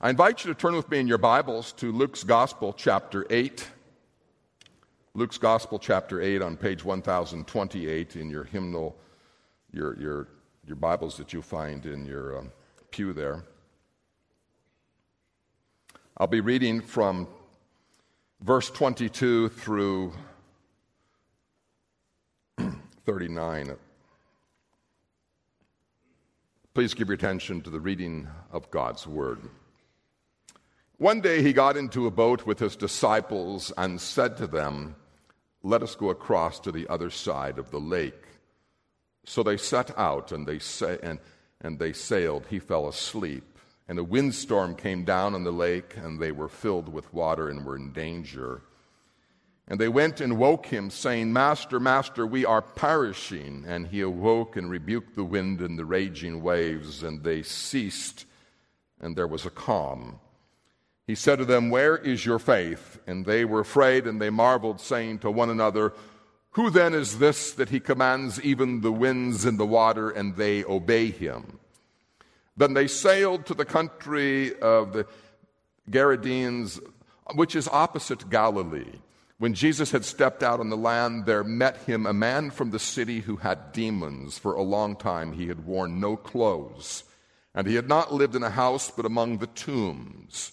I invite you to turn with me in your Bibles to Luke's Gospel, chapter 8. Luke's Gospel, chapter 8, on page 1028 in your hymnal, your Bibles that you find in your pew there. I'll be reading from verse 22 through 39. Please give your attention to the reading of God's Word. One day he got into a boat with his disciples and said to them, "Let us go across to the other side of the lake." So they set out and they sailed. He fell asleep, and a windstorm came down on the lake, and they were filled with water and were in danger. And they went and woke him, saying, "Master, Master, we are perishing." And he awoke and rebuked the wind and the raging waves, and they ceased, and there was a calm. He said to them, "Where is your faith?" And they were afraid, and they marveled, saying to one another, "Who then is this that he commands even the winds and the water, and they obey him?" Then they sailed to the country of the Gadarenes, which is opposite Galilee. When Jesus had stepped out on the land, there met him a man from the city who had demons. For a long time he had worn no clothes, and he had not lived in a house but among the tombs.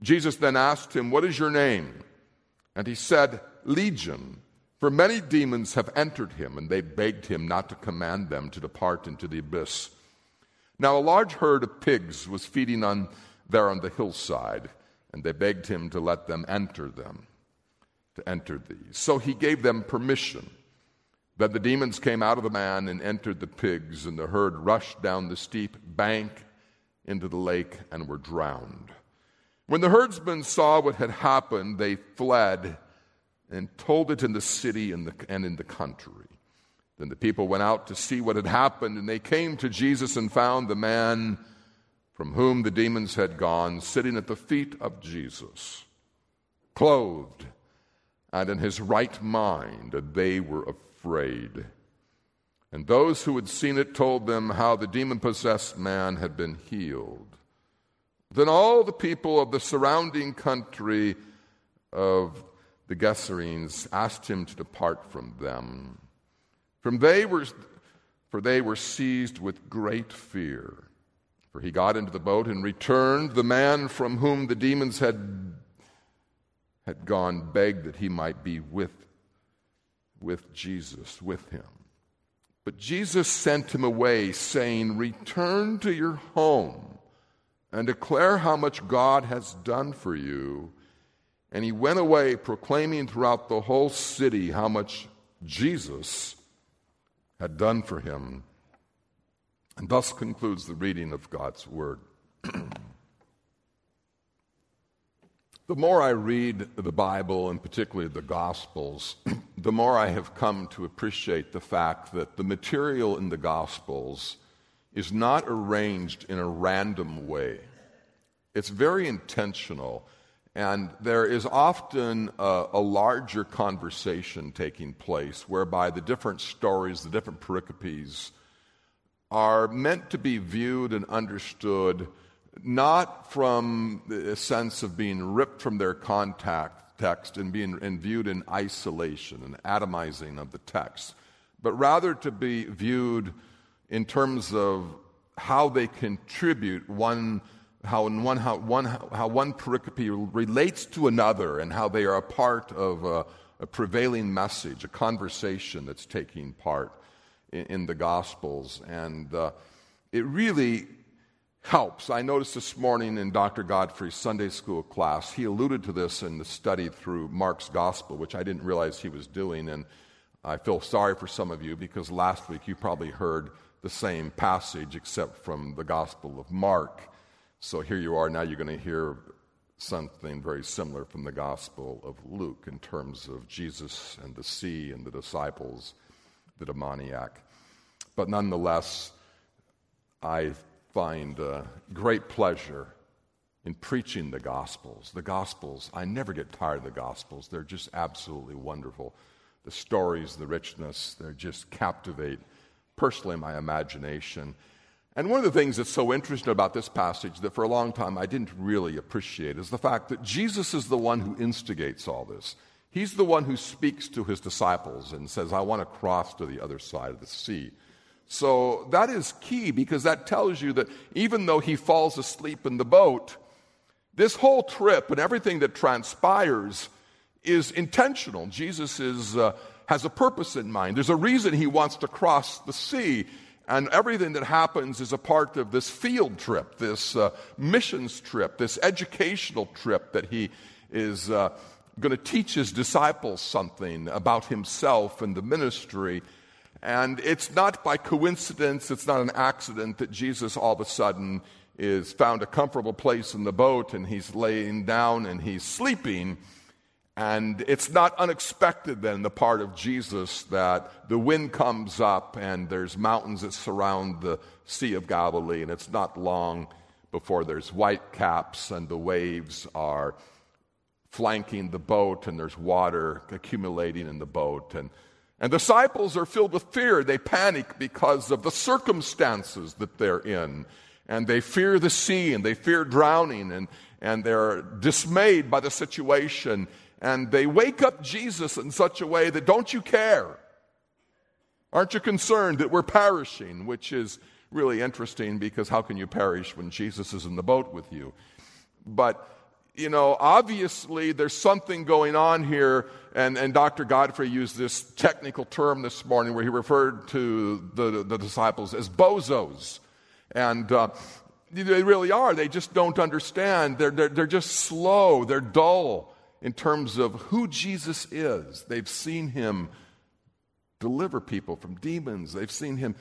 Jesus then asked him, "What is your name?" And he said, "Legion," for many demons have entered him, and they begged him not to command them to depart into the abyss. Now a large herd of pigs was feeding on the hillside, and they begged him to let them enter these. So he gave them permission. Then the demons came out of the man and entered the pigs, and the herd rushed down the steep bank into the lake and were drowned. When the herdsmen saw what had happened, they fled and told it in the city and in the country. Then the people went out to see what had happened, and they came to Jesus and found the man from whom the demons had gone sitting at the feet of Jesus, clothed and in his right mind, and they were afraid. And those who had seen it told them how the demon-possessed man had been healed. Then all the people of the surrounding country of the Gadarenes asked him to depart from them, for they were seized with great fear. For he got into the boat and returned. The man from whom the demons had gone begged that he might be with Jesus, with him. But Jesus sent him away, saying, "Return to your home and declare how much God has done for you." And he went away proclaiming throughout the whole city how much Jesus had done for him. And thus concludes the reading of God's Word. The more I read the Bible, and particularly the Gospels, the more I have come to appreciate the fact that the material in the Gospels is not arranged in a random way. It's very intentional, and there is often a larger conversation taking place whereby the different stories, the different pericopes, are meant to be viewed and understood not from a sense of being ripped from their context and viewed in isolation and atomizing of the text, but rather to be viewed in terms of how they contribute how one pericope relates to another, and how they are a part of a prevailing message, a conversation that's taking part in the Gospels, and it really helps. I noticed this morning in Dr. Godfrey's Sunday school class, he alluded to this in the study through Mark's Gospel, which I didn't realize he was doing, and I feel sorry for some of you because last week you probably heard the same passage except from the Gospel of Mark. So here you are, now you're going to hear something very similar from the Gospel of Luke in terms of Jesus and the sea and the disciples, the demoniac. But nonetheless, I find great pleasure in preaching the Gospels. The Gospels, I never get tired of the Gospels. They're just absolutely wonderful. The stories, the richness, they just captivate, personally, my imagination. And one of the things that's so interesting about this passage that for a long time I didn't really appreciate is the fact that Jesus is the one who instigates all this. He's the one who speaks to his disciples and says, I want to cross to the other side of the sea. So that is key, because that tells you that even though he falls asleep in the boat, this whole trip and everything that transpires is intentional. Jesus is has a purpose in mind. There's a reason he wants to cross the sea. And everything that happens is a part of this field trip, this missions trip, this educational trip that he is going to teach his disciples something about himself and the ministry. And it's not by coincidence, it's not an accident that Jesus all of a sudden is found a comfortable place in the boat and he's laying down and he's sleeping. And it's not unexpected then, the part of Jesus, that the wind comes up and there's mountains that surround the Sea of Galilee, and it's not long before there's white caps and the waves are flanking the boat and there's water accumulating in the boat. And the disciples are filled with fear. They panic because of the circumstances that they're in. And they fear the sea and they fear drowning, and they're dismayed by the situation. And they wake up Jesus in such a way that, don't you care? Aren't you concerned that we're perishing? Which is really interesting, because how can you perish when Jesus is in the boat with you? But, you know, obviously there's something going on here. And Dr. Godfrey used this technical term this morning where he referred to the disciples as bozos. And they really are. They just don't understand. They're just slow. They're dull in terms of who Jesus is. They've seen him deliver people from demons. They've seen him,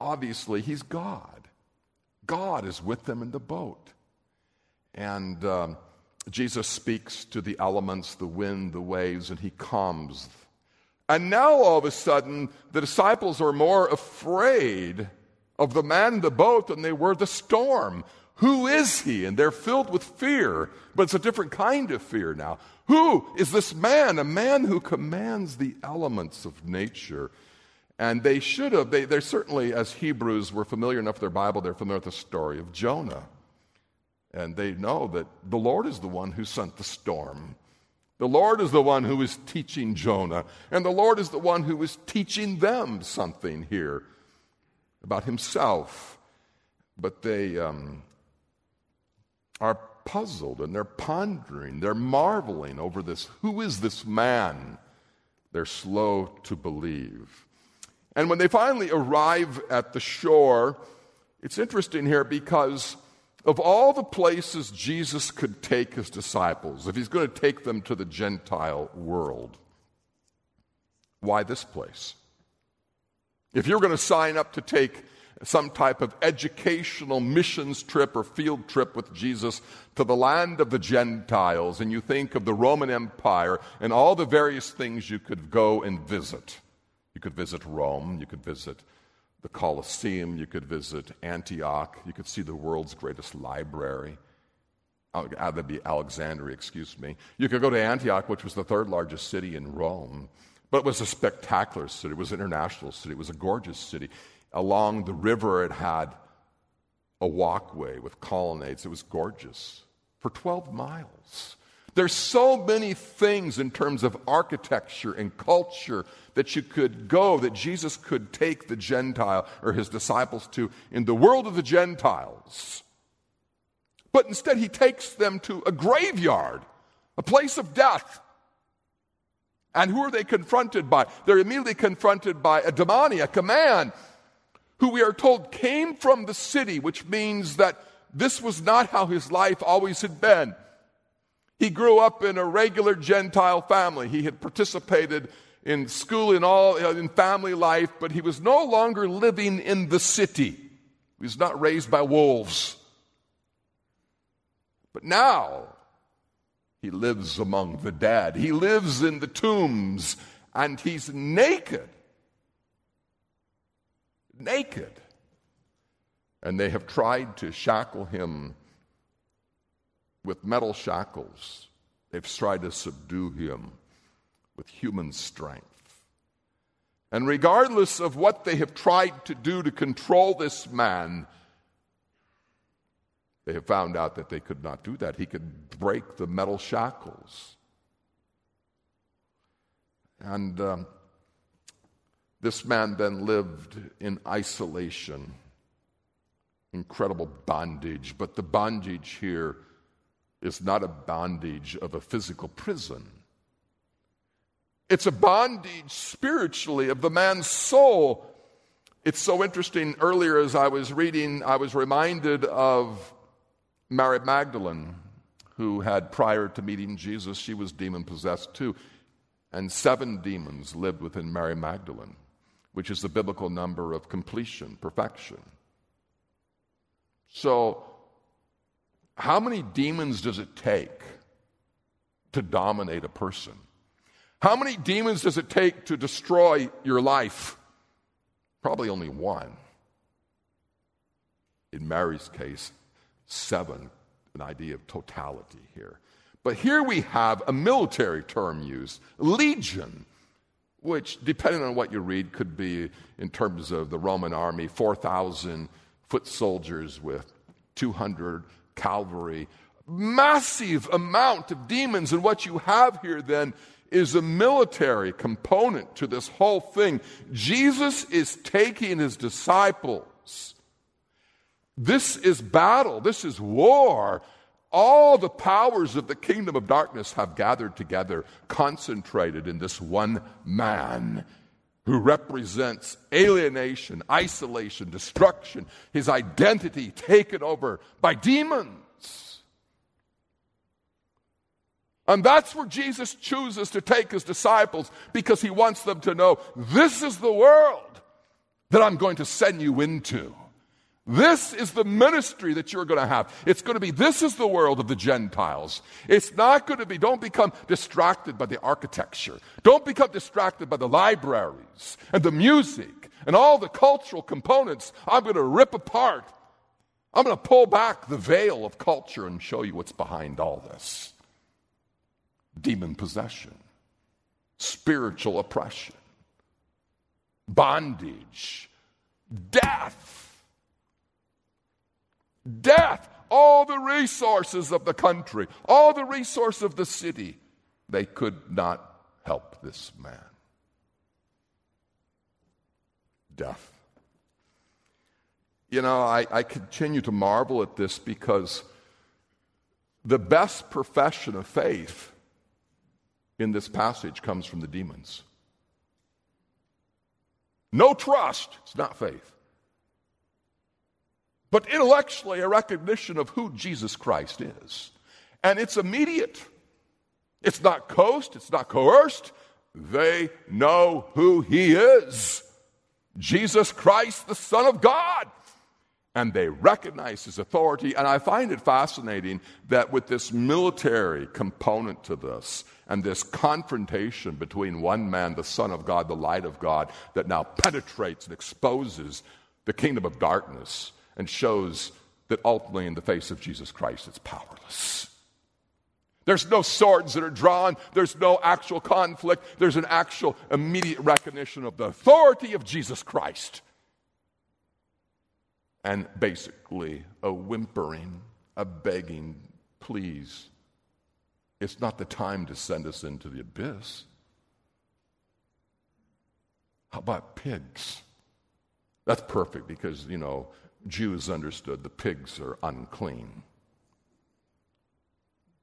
obviously, he's God. God is with them in the boat. And Jesus speaks to the elements, the wind, the waves, and he calms. And now all of a sudden, the disciples are more afraid of the man in the boat than they were the storm. Who is he? And they're filled with fear, but it's a different kind of fear now. Who is this man? A man who commands the elements of nature. And they should have, they're certainly, as Hebrews, were familiar enough with their Bible, they're familiar with the story of Jonah. And they know that the Lord is the one who sent the storm. The Lord is the one who is teaching Jonah. And the Lord is the one who is teaching them something here about himself. But they are puzzled, and they're pondering, they're marveling over this. Who is this man? They're slow to believe. And when they finally arrive at the shore, it's interesting here because of all the places Jesus could take his disciples, if he's going to take them to the Gentile world, why this place? If you're going to sign up to take some type of educational missions trip or field trip with Jesus to the land of the Gentiles, and you think of the Roman Empire and all the various things you could go and visit. You could visit Rome, you could visit the Colosseum, you could visit Antioch, you could see the world's greatest library. That'd be Alexandria, excuse me. You could go to Antioch, which was the third largest city in Rome. But it was a spectacular city. It was an international city. It was a gorgeous city. Along the river, it had a walkway with colonnades. It was gorgeous for 12 miles. There's so many things in terms of architecture and culture that you could go, that Jesus could take the Gentile or his disciples to in the world of the Gentiles. But instead, he takes them to a graveyard, a place of death. And who are they confronted by? They're immediately confronted by a demoniac, a man who we are told came from the city, which means that this was not how his life always had been. He grew up in a regular Gentile family. He had participated in school and all in family life, but he was no longer living in the city. He was not raised by wolves. But now He lives among the dead. He lives in the tombs, and he's naked. Naked. And they have tried to shackle him with metal shackles. They've tried to subdue him with human strength. And regardless of what they have tried to do to control this man, they have found out that they could not do that. He could break the metal shackles. And this man then lived in isolation, incredible bondage. But the bondage here is not a bondage of a physical prison. It's a bondage spiritually of the man's soul. It's so interesting. Earlier as I was reading, I was reminded of Mary Magdalene, who had, prior to meeting Jesus, she was demon-possessed too. And 7 demons lived within Mary Magdalene, which is the biblical number of completion, perfection. So how many demons does it take to dominate a person? How many demons does it take to destroy your life? Probably only 1. In Mary's case, 7, an idea of totality here. But here we have a military term used, legion, which, depending on what you read, could be, in terms of the Roman army, 4,000 foot soldiers with 200 cavalry. Massive amount of demons. And what you have here then is a military component to this whole thing. Jesus is taking his disciples. This is battle. This is war. All the powers of the kingdom of darkness have gathered together, concentrated in this one man who represents alienation, isolation, destruction, his identity taken over by demons. And that's where Jesus chooses to take his disciples, because he wants them to know, this is the world that I'm going to send you into. This is the ministry that you're going to have. It's going to be, this is the world of the Gentiles. It's not going to be, don't become distracted by the architecture. Don't become distracted by the libraries and the music and all the cultural components. I'm going to rip apart. I'm going to pull back the veil of culture and show you what's behind all this. Demon possession, spiritual oppression, bondage, death, all the resources of the country, all the resources of the city, they could not help this man. Death. You know, I continue to marvel at this, because the best profession of faith in this passage comes from the demons. No trust, it's not faith. But intellectually, a recognition of who Jesus Christ is. And it's immediate. It's not coaxed, it's not coerced. They know who he is. Jesus Christ, the Son of God. And they recognize his authority. And I find it fascinating that with this military component to this, and this confrontation between one man, the Son of God, the Light of God, that now penetrates and exposes the kingdom of darkness and shows that ultimately in the face of Jesus Christ, it's powerless. There's no swords that are drawn. There's no actual conflict. There's an actual immediate recognition of the authority of Jesus Christ. And basically a whimpering, a begging, please, it's not the time to send us into the abyss. How about pigs? That's perfect, because, you know, Jews understood the pigs are unclean.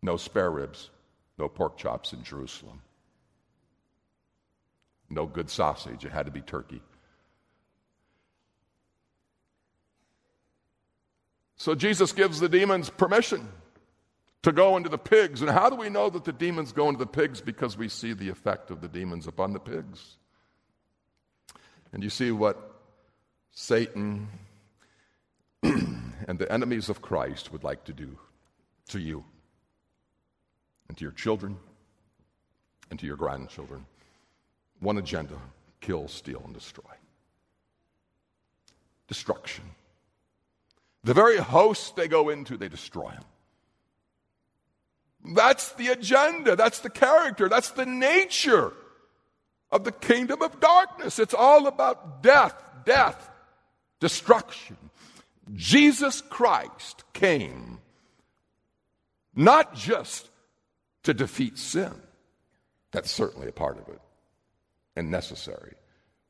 No spare ribs, no pork chops in Jerusalem. No good sausage, it had to be turkey. So Jesus gives the demons permission to go into the pigs. And how do we know that the demons go into the pigs? Because we see the effect of the demons upon the pigs. And you see what Satan and the enemies of Christ would like to do to you. In and to your children and to your grandchildren. One agenda: kill, steal, and destroy. Destruction. The very host they go into, they destroy them. That's the agenda. That's the character. That's the nature of the kingdom of darkness. It's all about death, destruction. Jesus Christ came not just to defeat sin. That's certainly a part of it and necessary.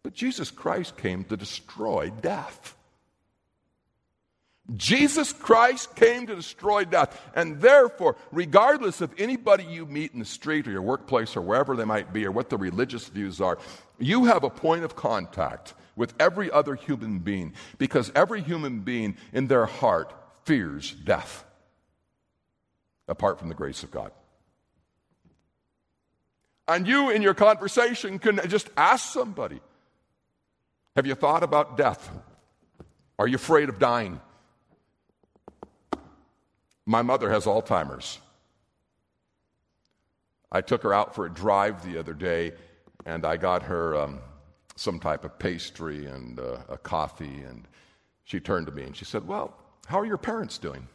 But Jesus Christ came to destroy death. Jesus Christ came to destroy death. And therefore, regardless of anybody you meet in the street or your workplace or wherever they might be or what the religious views are, you have a point of contact with every other human being, because every human being in their heart fears death apart from the grace of God. And you, in your conversation, can just ask somebody, have you thought about death? Are you afraid of dying? My mother has Alzheimer's. I took her out for a drive the other day, and I got her some type of pastry and a coffee, and she turned to me and she said, well, how are your parents doing?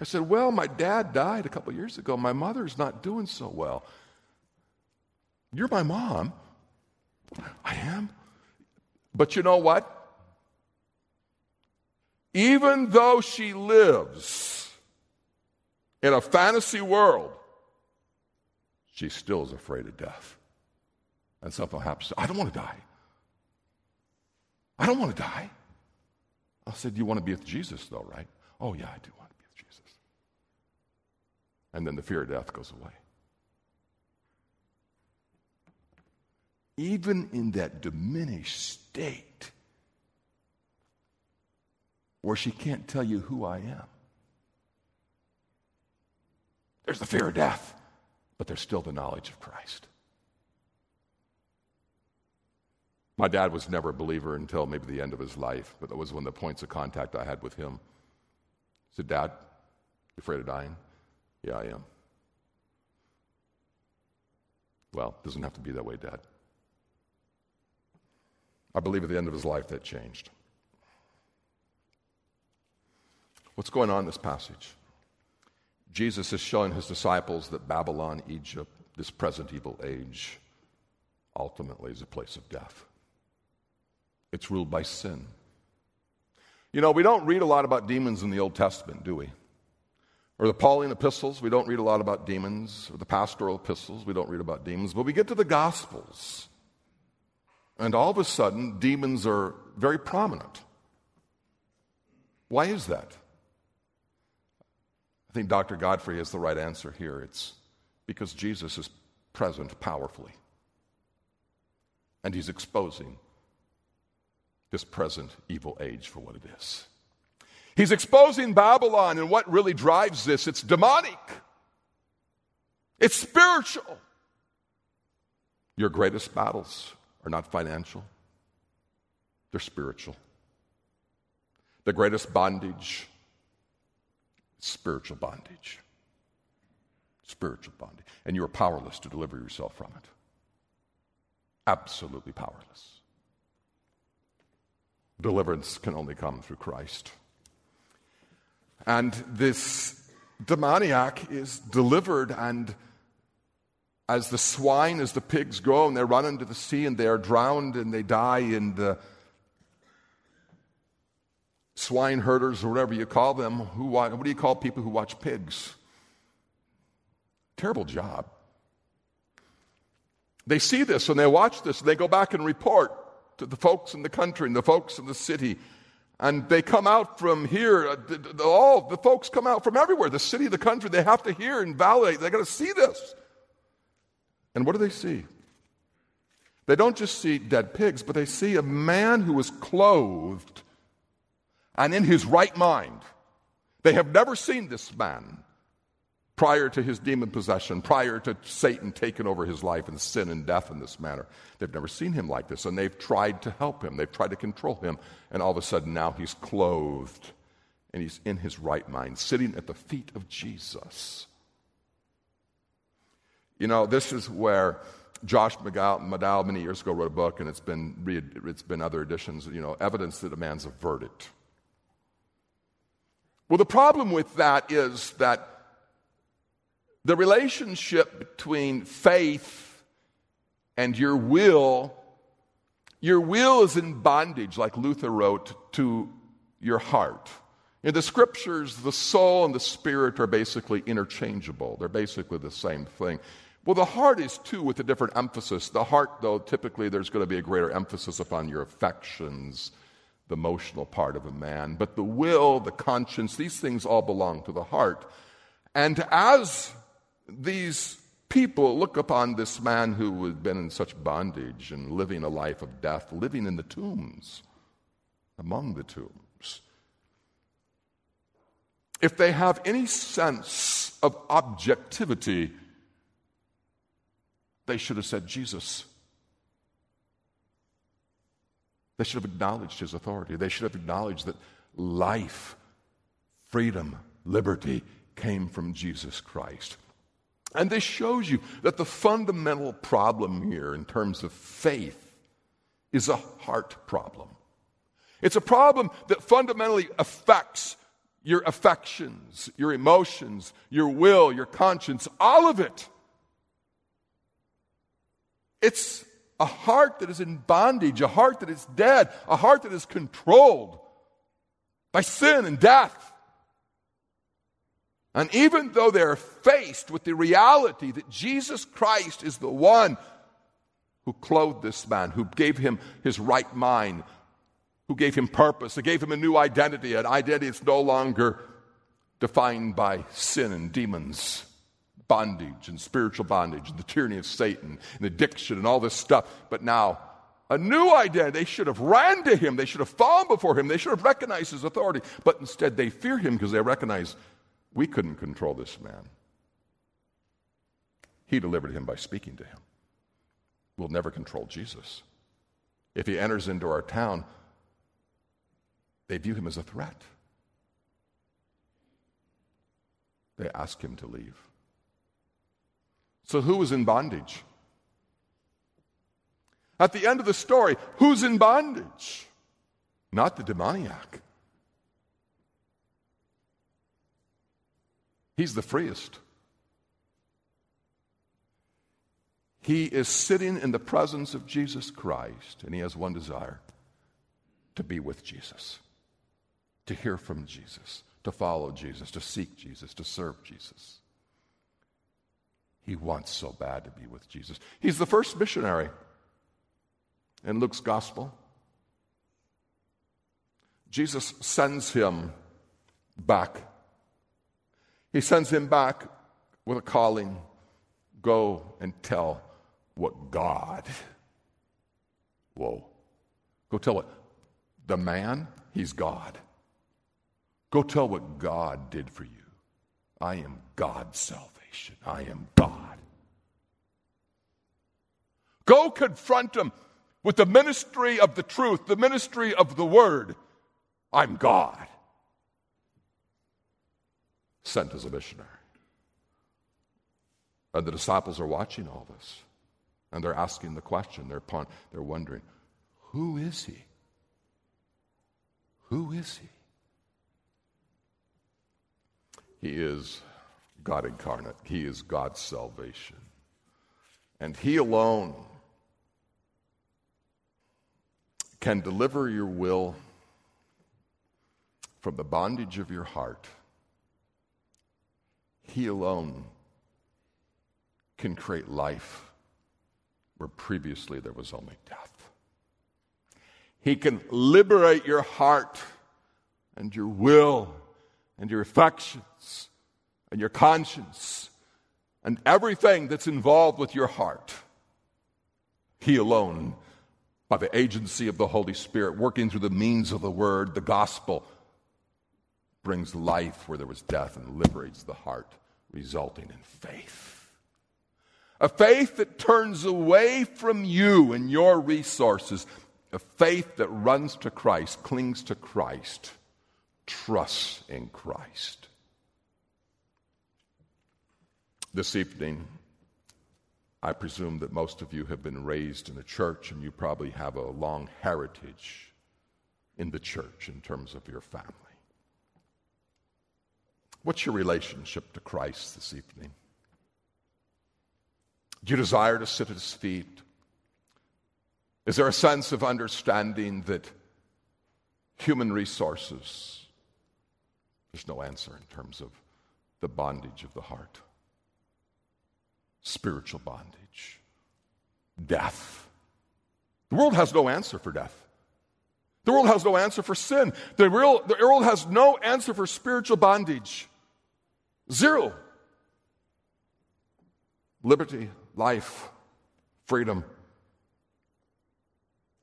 I said, well, my dad died a couple years ago. My mother's not doing so well. You're my mom. I am. But you know what? Even though she lives in a fantasy world, she still is afraid of death. And something happens. I don't want to die. I don't want to die. I said, you want to be with Jesus though, right? Oh, yeah, I do want to be with Jesus. And then the fear of death goes away. Even in that diminished state where she can't tell you who I am, there's the fear of death, but there's still the knowledge of Christ. My dad was never a believer until maybe the end of his life, but that was one of the points of contact I had with him. I said, Dad, you afraid of dying? Yeah, I am. Well, it doesn't have to be that way, Dad. I believe at the end of his life that changed. What's going on in this passage? Jesus is showing his disciples that Babylon, Egypt, this present evil age, ultimately is a place of death. It's ruled by sin. You know, we don't read a lot about demons in the Old Testament, do we? Or the Pauline epistles, we don't read a lot about demons. Or the pastoral epistles, we don't read about demons. But we get to the Gospels, and all of a sudden, demons are very prominent. Why is that? I think Dr. Godfrey has the right answer here. It's because Jesus is present powerfully, and he's exposing this present evil age for what it is. He's exposing Babylon and what really drives this. It's demonic. It's spiritual. Your greatest battles are not financial. They're spiritual. The greatest bondage is spiritual bondage. Spiritual bondage. And you are powerless to deliver yourself from it. Absolutely powerless. Deliverance can only come through Christ. And this demoniac is delivered, and as the swine, as the pigs go, and they run into the sea, and they are drowned, and they die, and the swine herders, or whatever you call them, what do you call people who watch pigs? Terrible job. They see this, and they watch this, and they go back and report to the folks in the country and the folks in the city. And they come out from here, all the folks come out from everywhere, the city, the country. They have to hear and validate. They got to see this. And what do they see? They don't just see dead pigs, but they see a man who is clothed and in his right mind. They have never seen this man prior to his demon possession, prior to Satan taking over his life and sin and death in this manner. They've never seen him like this, and they've tried to help him. They've tried to control him, and all of a sudden now he's clothed and he's in his right mind, sitting at the feet of Jesus. You know, this is where Josh Maddow many years ago wrote a book, and it's been other editions, you know, Evidence That Demands a Verdict. Well, the problem with that is that the relationship between faith and your will is in bondage, like Luther wrote, to your heart. In the Scriptures, the soul and the spirit are basically interchangeable. They're basically the same thing. Well, the heart is too, with a different emphasis. The heart, though, typically there's going to be a greater emphasis upon your affections, the emotional part of a man. But the will, the conscience, these things all belong to the heart. And as these people look upon this man who had been in such bondage and living a life of death, living in the tombs, among the tombs, if they have any sense of objectivity, they should have said, Jesus. They should have acknowledged his authority. They should have acknowledged that life, freedom, liberty came from Jesus Christ. And this shows you that the fundamental problem here in terms of faith is a heart problem. It's a problem that fundamentally affects your affections, your emotions, your will, your conscience, all of it. It's a heart that is in bondage, a heart that is dead, a heart that is controlled by sin and death. And even though they're faced with the reality that Jesus Christ is the one who clothed this man, who gave him his right mind, who gave him purpose, who gave him a new identity, an identity that's no longer defined by sin and demons, bondage and spiritual bondage and the tyranny of Satan and addiction and all this stuff. But now, a new identity. They should have ran to him. They should have fallen before him. They should have recognized his authority. But instead, they fear him because they recognize we couldn't control this man. He delivered him by speaking to him. We'll never control Jesus. If he enters into our town, they view him as a threat. They ask him to leave. So who was in bondage? At the end of the story, who's in bondage? Not the demoniac. He's the freest. He is sitting in the presence of Jesus Christ, and he has one desire, to be with Jesus, to hear from Jesus, to follow Jesus, to seek Jesus, to serve Jesus. He wants so bad to be with Jesus. He's the first missionary in Luke's gospel. Jesus sends him back. He sends him back with a calling, go and tell what God, whoa, go tell what the man, he's God. Go tell what God did for you. I am God's salvation. I am God. Go confront him with the ministry of the truth, the ministry of the word. I'm God. Sent as a missionary. And the disciples are watching all this. And they're asking the question. They're wondering, who is he? Who is he? He is God incarnate. He is God's salvation. And he alone can deliver your will from the bondage of your heart. He alone can create life where previously there was only death. He can liberate your heart and your will and your affections and your conscience and everything that's involved with your heart. He alone, by the agency of the Holy Spirit, working through the means of the word, the gospel, brings life where there was death and liberates the heart, resulting in faith. A faith that turns away from you and your resources. A faith that runs to Christ, clings to Christ, trusts in Christ. This evening, I presume that most of you have been raised in a church, and you probably have a long heritage in the church in terms of your family. What's your relationship to Christ this evening? Do you desire to sit at his feet? Is there a sense of understanding that human resources, there's no answer in terms of the bondage of the heart? Spiritual bondage, death. The world has no answer for death. The world has no answer for sin. The world has no answer for spiritual bondage. Zero. Liberty, life, freedom.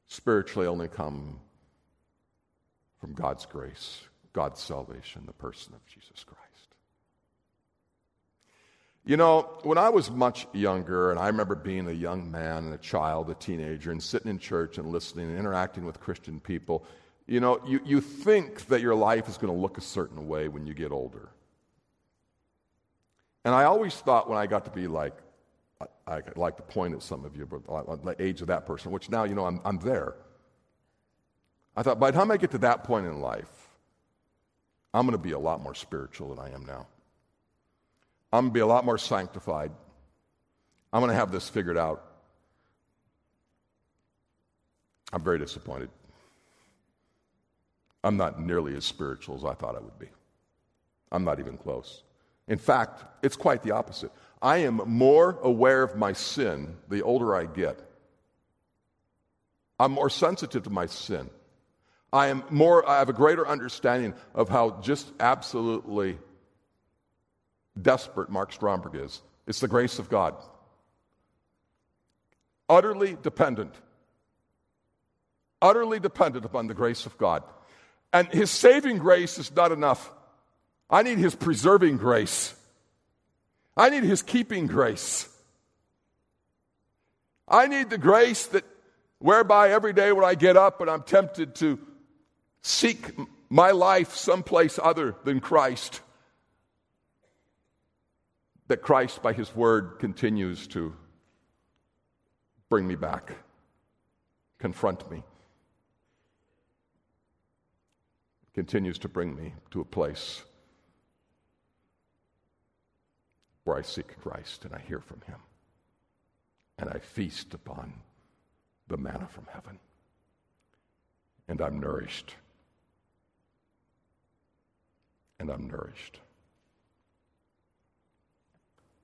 Spiritually only come from God's grace, God's salvation, the person of Jesus Christ. You know, when I was much younger, and I remember being a young man and a child, a teenager, and sitting in church and listening and interacting with Christian people, you know, you think that your life is going to look a certain way when you get older. And I always thought when I got to be like, I like to point at some of you, but the age of that person, which now, you know, I'm there. I thought, by the time I get to that point in life, I'm going to be a lot more spiritual than I am now. I'm going to be a lot more sanctified. I'm going to have this figured out. I'm very disappointed. I'm not nearly as spiritual as I thought I would be. I'm not even close. In fact, it's quite the opposite. I am more aware of my sin the older I get. I'm more sensitive to my sin. I have a greater understanding of how just absolutely desperate Mark Stromberg is. It's the grace of God. Utterly dependent upon the grace of God. And his saving grace is not enough. I need his preserving grace. I need his keeping grace. I need the grace that whereby every day when I get up and I'm tempted to seek my life someplace other than Christ, that Christ, by his word, continues to bring me back, confront me, continues to bring me to a place where I seek Christ and I hear from him and I feast upon the manna from heaven and I'm nourished.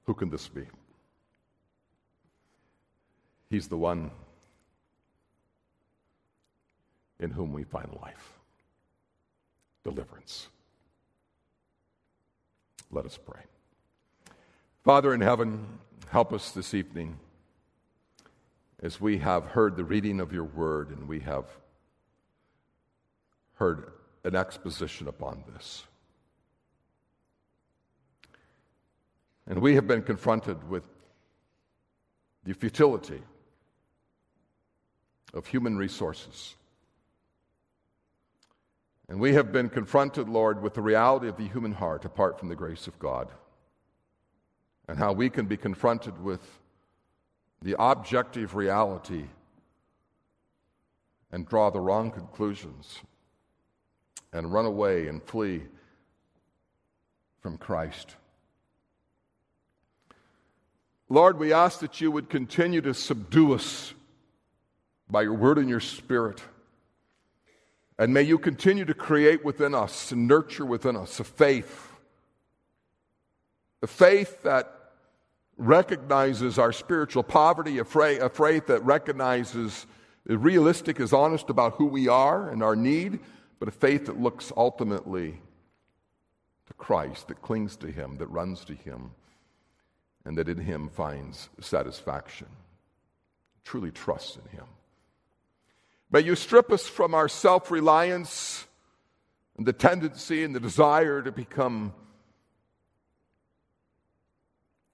Who can this be? He's the one in whom we find life, deliverance. Let us pray. Father in heaven, help us this evening as we have heard the reading of your word and we have heard an exposition upon this. And we have been confronted with the futility of human resources. And we have been confronted, Lord, with the reality of the human heart apart from the grace of God, and how we can be confronted with the objective reality and draw the wrong conclusions and run away and flee from Christ. Lord, we ask that you would continue to subdue us by your word and your spirit. And may you continue to create within us and nurture within us a faith that recognizes our spiritual poverty, a faith that recognizes, realistic, is honest about who we are and our need, but a faith that looks ultimately to Christ, that clings to him, that runs to him, and that in him finds satisfaction, truly trusts in him. May you strip us from our self-reliance and the tendency and the desire to become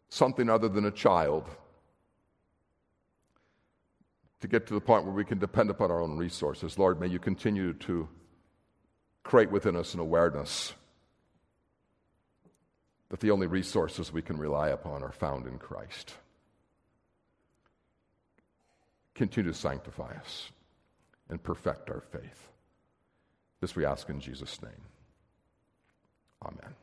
something other than a child, to get to the point where we can depend upon our own resources. Lord, may you continue to create within us an awareness that the only resources we can rely upon are found in Christ. Continue to sanctify us and perfect our faith. This we ask in Jesus' name. Amen.